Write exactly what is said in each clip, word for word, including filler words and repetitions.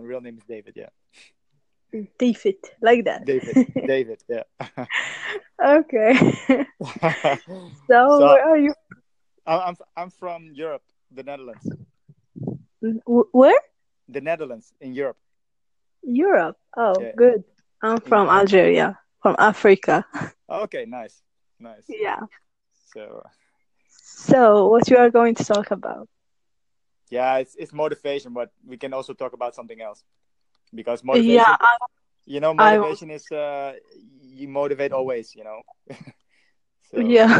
my real name is David, yeah. David, like that. David, David, yeah. Okay. so, so, where are you? I'm I'm from Europe, the Netherlands. Where? The Netherlands, in Europe. Europe? Oh, yeah. Good. I'm from yeah. Algeria, from Africa. Okay, nice, nice. Yeah. So... So, what you are going to talk about? Yeah, it's it's motivation, but we can also talk about something else, because motivation. Yeah, I, you know, motivation I, is uh, you motivate always, you know. So. Yeah,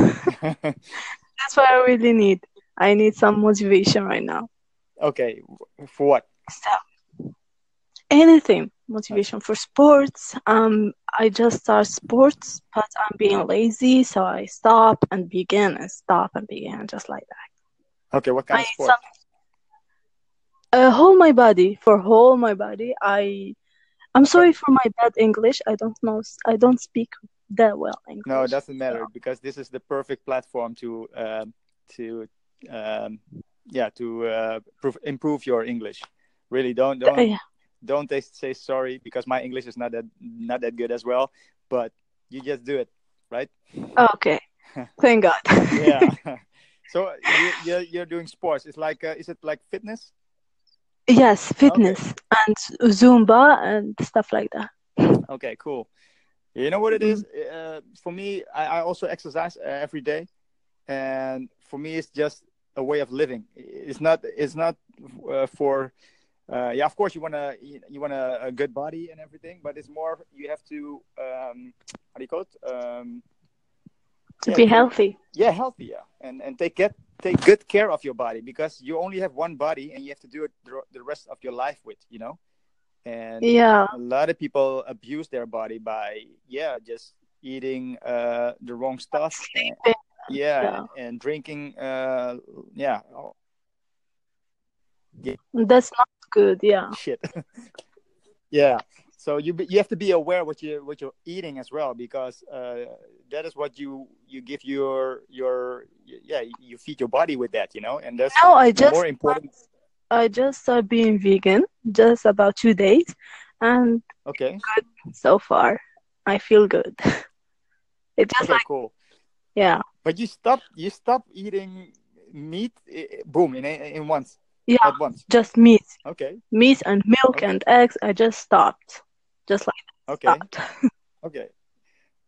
that's what I really need. I need some motivation right now. Okay, for what? So, anything motivation for sports. Um, I just start sports, but I'm being lazy, so I stop and begin and stop and begin, just like that. Okay, what kind I of sport? Some, Uh, whole my body for whole my body. I, I'm sorry for my bad English. I don't know. I don't speak that well English. No, it doesn't matter, because this is the perfect platform to, um, to, um, yeah, to uh, prove, improve your English. Really, don't don't uh, yeah. don't say sorry, because my English is not that not that good as well. But you just do it, right? Okay. Thank God. Yeah. So you, you're you're doing sports. It's like uh, is it like fitness? Yes, fitness okay. and Zumba and stuff like that. Okay, cool. You know what it is? Uh, for me, I, I also exercise every day, and for me, it's just a way of living. It's not. It's not uh, for. Uh, yeah, of course, you wanna you, you want a good body and everything, but it's more you have to. Um, how do you call it? Um, to yeah, be healthy. Yeah, healthy. Yeah, and and take it. Take good care of your body, because you only have one body and you have to do it the rest of your life with, you know? And yeah. a lot of people abuse their body by, yeah, just eating uh, the wrong stuff. And, yeah. yeah. And, and drinking. Uh, yeah. yeah. That's not good. Yeah. Shit. yeah. So you you have to be aware what you what you're eating as well, because uh, that is what you, you give your your yeah you feed your body with that, you know, and that's no, I just, more important. I just started being vegan just about two days, and okay, good so far. I feel good. It's just okay, like cool. Yeah. But you stop you stop eating meat. Boom in in once. Yeah. At once. Just meat. Okay. Meat and milk okay. and eggs. I just stopped. Just like that. Okay. Stopped. Okay.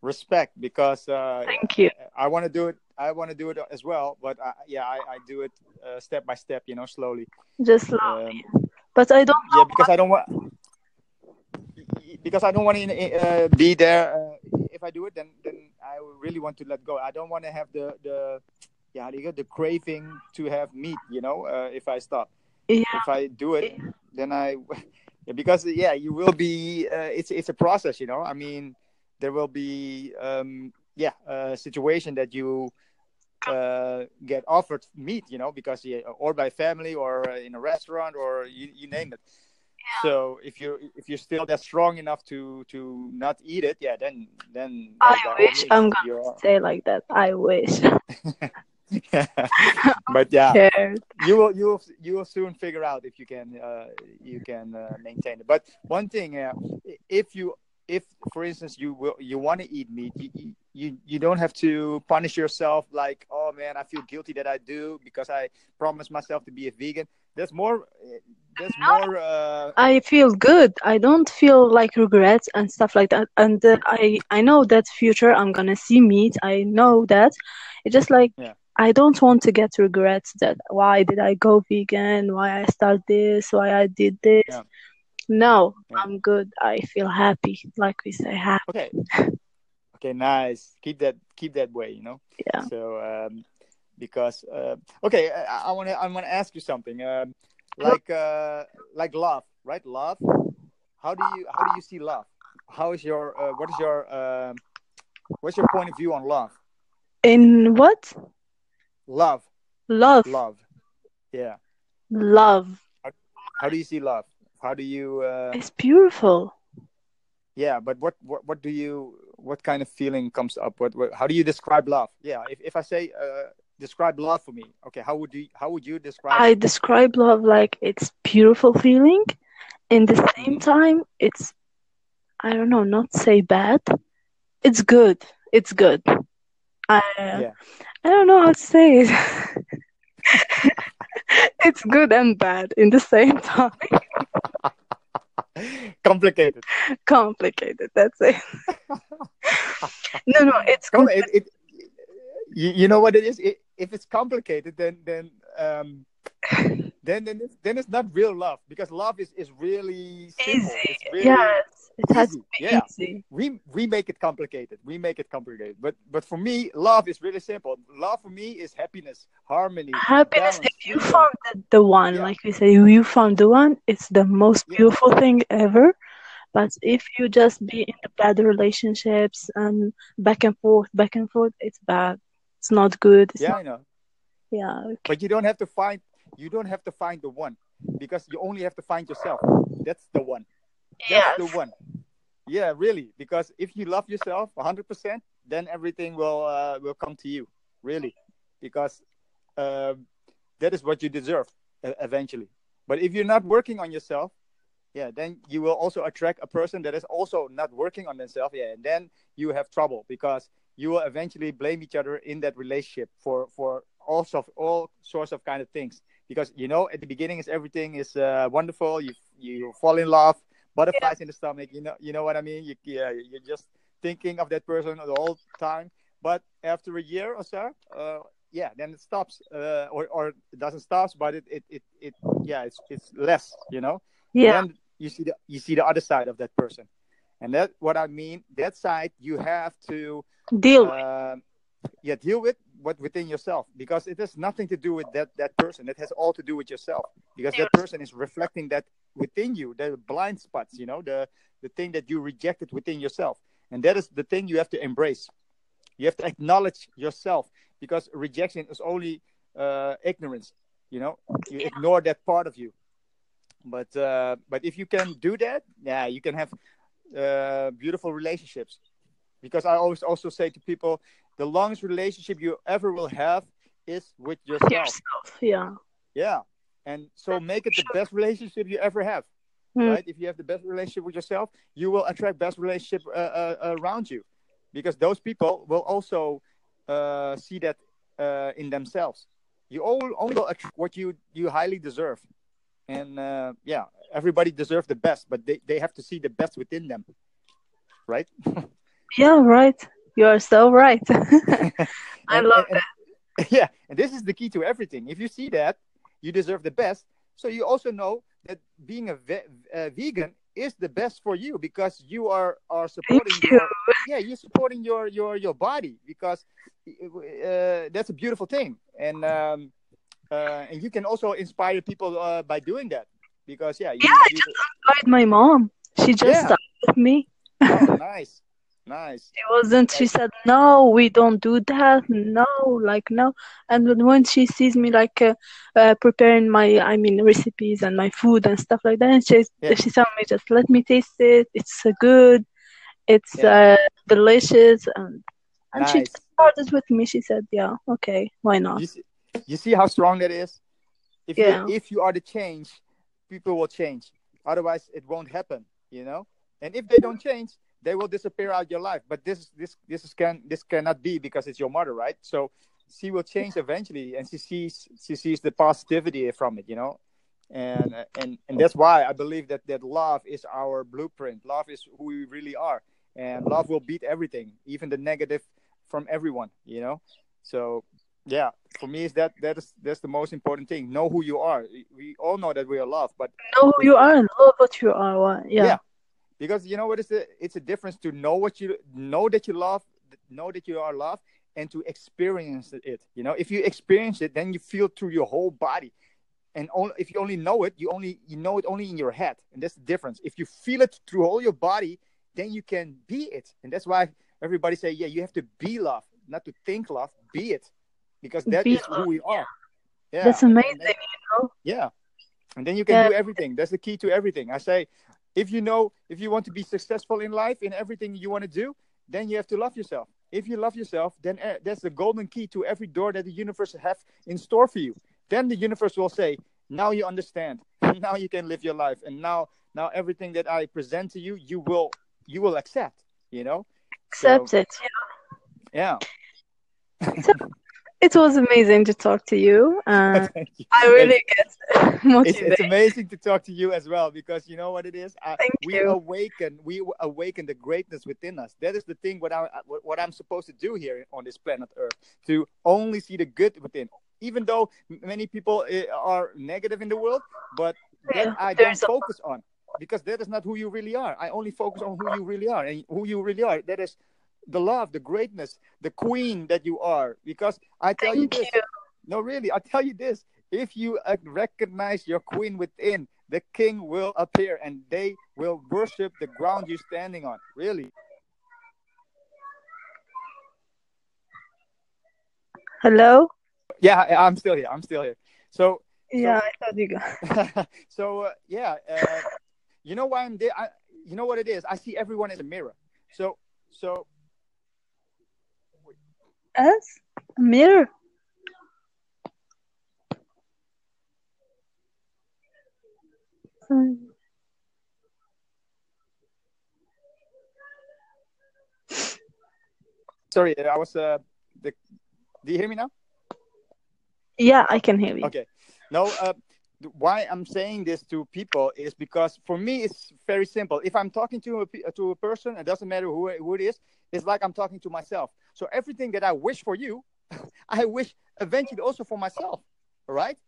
Respect, because uh, thank you. I, I want to do it. I want to do it as well, but I, yeah, I, I do it uh, step by step, you know, slowly. Just slowly. Um, but I don't. Know yeah, because what... I don't want. Because I don't want to uh, be there. Uh, if I do it, then then I really want to let go. I don't want to have the the yeah you got the craving to have meat, you know. Uh, if I stop, yeah. if I do it, yeah. then I because yeah, you will be. Uh, it's it's a process, you know. I mean. There will be, um, yeah, a situation that you uh, get offered meat, you know, because you, or by family or in a restaurant or you, you name it. Yeah. So if you're if you're still that strong enough to, to not eat it, yeah, then then I wish I'm gonna own. Say like that. I wish. yeah. But yeah, scared. you will you will you will soon figure out if you can uh, you can uh, maintain it. But one thing, uh, if you If, for instance, you will, you want to eat meat, you, you you don't have to punish yourself like, oh man, I feel guilty that I do because I promised myself to be a vegan. There's more. There's no, more. Uh... I feel good. I don't feel like regrets and stuff like that. And uh, I I know that future I'm gonna see meat. I know that. It's just like yeah. I don't want to get regrets that why did I go vegan? Why I started this? Why I did this? Yeah. No, yeah. I'm good. I feel happy, like we say, happy. Okay, okay, nice. Keep that, keep that way, you know. Yeah. So, um, because uh, okay, I want to, I want to ask you something. Um, like, uh, like love, right? Love. How do you, how do you see love? How is your, uh, what is your, um, what's your point of view on love? In what? Love. Love. Love. Yeah. Love. How, how do you see love? How do you? Uh... It's beautiful. Yeah, but what, what, what do you? What kind of feeling comes up? What, what how do you describe love? Yeah, if, if I say uh, describe love for me, okay, how would you how would you describe? I describe love like it's beautiful feeling, In the same time, it's, I don't know, not say bad. It's good. It's good. I yeah. I don't know how to say it. It's good and bad in the same time. Complicated. Complicated. That's it. no, no, it's good. It, it, you know what it is. It, if it's complicated, then then um, then then it's, then it's not real love, because love is, is really simple. Easy. It's really yes, it has easy. To be yeah. easy. We we make it complicated. We make it complicated. But but for me, love is really simple. Love for me is happiness, harmony. Happiness. Balance. If you found the, the one, yeah. like we said, if you found the one, it's the most beautiful yeah. thing ever. But if you just be in the bad relationships and back and forth, back and forth, it's bad. It's not good. It's yeah, not... I know. Yeah. Okay. But you don't have to find. You don't have to find the one, because you only have to find yourself. That's the one. Yes. That's the one. Yeah, really. Because if you love yourself one hundred percent, then everything will uh, will come to you. Really, because uh, that is what you deserve uh, eventually. But if you're not working on yourself, yeah, then you will also attract a person that is also not working on themselves. Yeah, and then you have trouble, because you will eventually blame each other in that relationship for for all sort all sorts of kind of things. Because you know, at the beginning, is everything is uh, wonderful. You you fall in love, butterflies yeah. in the stomach. You know, you know what I mean. You yeah, you're just thinking of that person the whole time. But after a year or so, uh, yeah, then it stops, uh, or or it doesn't stop, but it it it, it yeah, it's it's less. You know. Yeah. Then you see the you see the other side of that person, and that's what I mean. That side you have to deal uh, with. Yeah, deal with what within yourself, because it has nothing to do with that that person. It has all to do with yourself, because that person is reflecting that within you, the blind spots. You know, the the thing that you rejected within yourself, and that is the thing you have to embrace. You have to acknowledge yourself, because rejection is only uh, ignorance. You know, you yeah. ignore that part of you. But uh, but if you can do that, yeah, you can have uh, beautiful relationships. Because I always also say to people, the longest relationship you ever will have is with yourself. yourself yeah. Yeah. And so That's make it the best relationship you ever have. Hmm. Right? If you have the best relationship with yourself, you will attract best relationship uh, uh, around you. Because those people will also uh, see that uh, in themselves. You all only will attract what you, you highly deserve. And uh, yeah, everybody deserves the best, but they, they have to see the best within them, right? Yeah, right. You are so right. I and, love and, that. Yeah, and this is the key to everything. If you see that, you deserve the best. So you also know that being a, ve- a vegan is the best for you, because you are, are supporting you. Your, yeah, you're supporting your, your, your body, because uh, that's a beautiful thing. And um, Uh, and you can also inspire people uh, by doing that, because yeah. You, yeah, you, I just inspired my mom. She just yeah. started me. Oh, nice, nice. It wasn't. She said, "No, we don't do that. No, like no." And when she sees me like uh, uh, preparing my, I mean, recipes and my food and stuff like that, and she yeah. she told me, "Just let me taste it. It's uh, good. It's yeah. uh, delicious." And and nice. She started with me. She said, "Yeah, okay, why not?" You see how strong that is? If yeah. you, if you are the change, people will change. Otherwise, it won't happen, you know? And if they don't change, they will disappear out your life. But this this this is can this cannot be, because it's your mother, right? So she will change eventually, and she sees she sees the positivity from it, you know? And and and that's why I believe that that love is our blueprint. Love is who we really are. And love will beat everything, even the negative from everyone, you know? So yeah, for me, is that that is that's the most important thing. Know who you are. We all know that we are loved, but know who you are and love what you are. Yeah, yeah. Because you know what is the it's a difference to know what you know that you love, know that you are loved, and to experience it. You know, if you experience it, then you feel through your whole body, and only, if you only know it, you only you know it only in your head, and that's the difference. If you feel it through all your body, then you can be it, and that's why everybody say, yeah, you have to be love, not to think love, be it. Because that Be is who we are. Yeah. Yeah. That's amazing, then, you know? Yeah. And then you can yeah. do everything. That's the key to everything. I say, if you know, if you want to be successful in life, in everything you want to do, then you have to love yourself. If you love yourself, then uh, that's the golden key to every door that the universe has in store for you. Then the universe will say, Now you understand. Now you can live your life. And now now everything that I present to you, you will you will accept, you know? Accept so, it. Yeah. So, it was amazing to talk to you. Uh, you. I really get motivated. It's, it's amazing to talk to you as well, because you know what it is? I, Thank we you. awaken we awaken the greatness within us. That is the thing what I what I'm supposed to do here on this planet Earth, to only see the good within. Even though many people are negative in the world, but yeah, that I don't focus a... on, because that is not who you really are. I only focus on who you really are, and who you really are, that is the love, the greatness, the queen that you are. Because I tell Thank you this, you. no, really, I tell you this, if you recognize your queen within, the king will appear and they will worship the ground you're standing on, really. Hello? Yeah, I'm still here. I'm still here. So yeah, so, I thought you got. so uh, yeah, uh, you know why I'm there. I, you know what it is. I see everyone as a mirror. So so. As a mirror. Um. Sorry, I was. Uh, the, do you hear me now? Yeah, I can hear you. Okay. No, uh, why I'm saying this to people is because for me it's very simple. If I'm talking to a, to a person, it doesn't matter who, who it is, it's like I'm talking to myself. So everything that I wish for you, I wish eventually also for myself, right?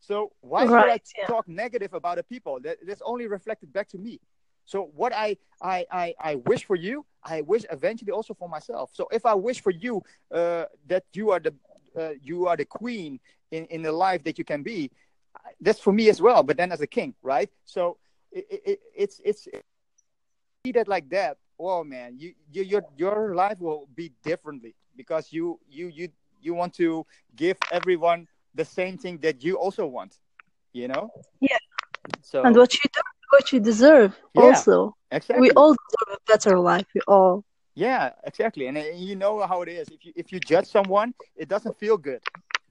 So why should right, I yeah. talk negative about the people? That, that's only reflected back to me. So what I, I, I, I wish for you, I wish eventually also for myself. So if I wish for you uh, that you are the Uh, you are the queen in, in the life that you can be. That's for me as well, but then as a king, right? So it, it, it's it's see that like that. Oh man, you, you your your life will be differently, because you you you you want to give everyone the same thing that you also want, you know? Yeah. So and what you do, what you deserve yeah, also. Exactly. We all deserve a better life. We all. Yeah, exactly. And, and you know how it is. If you if you judge someone, it doesn't feel good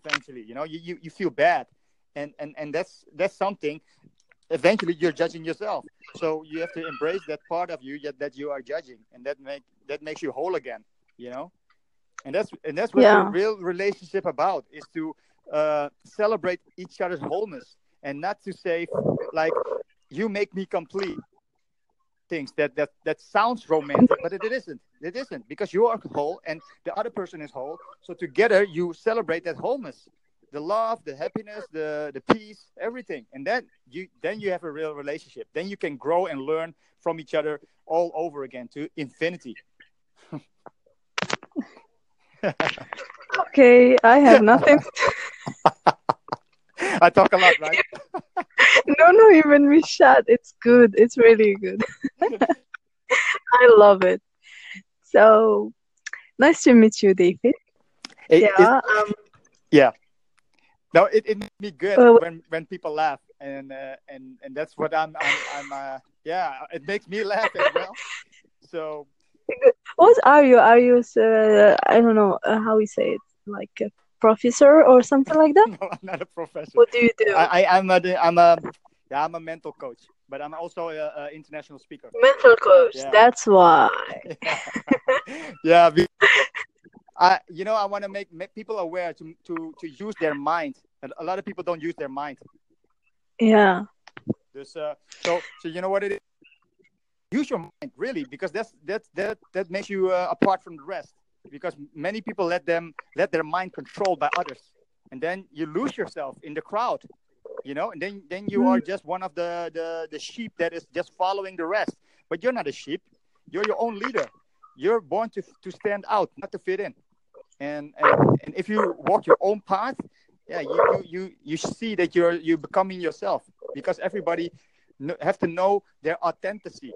eventually. You know, you, you, you feel bad. And, and and that's that's something. Eventually you're judging yourself. So you have to embrace that part of you that, that you are judging, and that make that makes you whole again, you know? And that's and that's what yeah. the real relationship about is, to uh, celebrate each other's wholeness, and not to say like, you make me complete. Things that, that that sounds romantic, but it, it isn't. It isn't, because you are whole and the other person is whole. So together you celebrate that wholeness, the love, the happiness, the, the peace, everything. And then you then you have a real relationship. Then you can grow and learn from each other all over again to infinity. Okay, I have nothing. I talk a lot, right? No, no, even we chat. It's good. It's really good. I love it. So, nice to meet you, David. It, yeah. It, um, yeah. No, it it made me good well, when, when people laugh, and uh, and and that's what I'm I'm, I'm uh, yeah. It makes me laugh as well. So, what are you? Are you? Uh, I don't know uh, how we say it. Like. Uh, Professor or something like that? No, I'm not a professor. What do you do? I, I I'm a I'm a yeah, I'm a mental coach, but I'm also an international speaker. Mental coach, yeah. That's why. Yeah, yeah I you know I want to make, make people aware to, to to use their mind, and a lot of people don't use their mind. Yeah. This, uh, so so you know what it is? Use your mind really, because that's that's that that makes you uh, apart from the rest. Because many people let them let their mind controlled by others, and then you lose yourself in the crowd, you know. And then, then you are just one of the, the, the sheep that is just following the rest. But you're not a sheep; you're your own leader. You're born to to stand out, not to fit in. And and, and if you walk your own path, yeah, you, you you see that you're you're becoming yourself. Because everybody have to know their authenticity.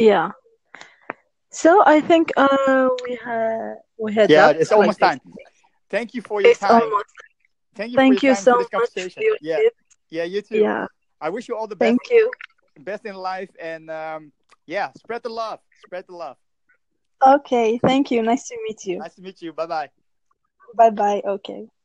Yeah. So I think uh, we had we had yeah, it's almost like time. Thank you for your it's time. Almost. Thank you. Thank for your you time so for this much. Conversation. You yeah, did. yeah, you too. Yeah. I wish you all the best. Thank you. Best in life, and um, yeah, spread the love. Spread the love. Okay. Thank you. Nice to meet you. Nice to meet you. Bye bye. Bye bye. Okay.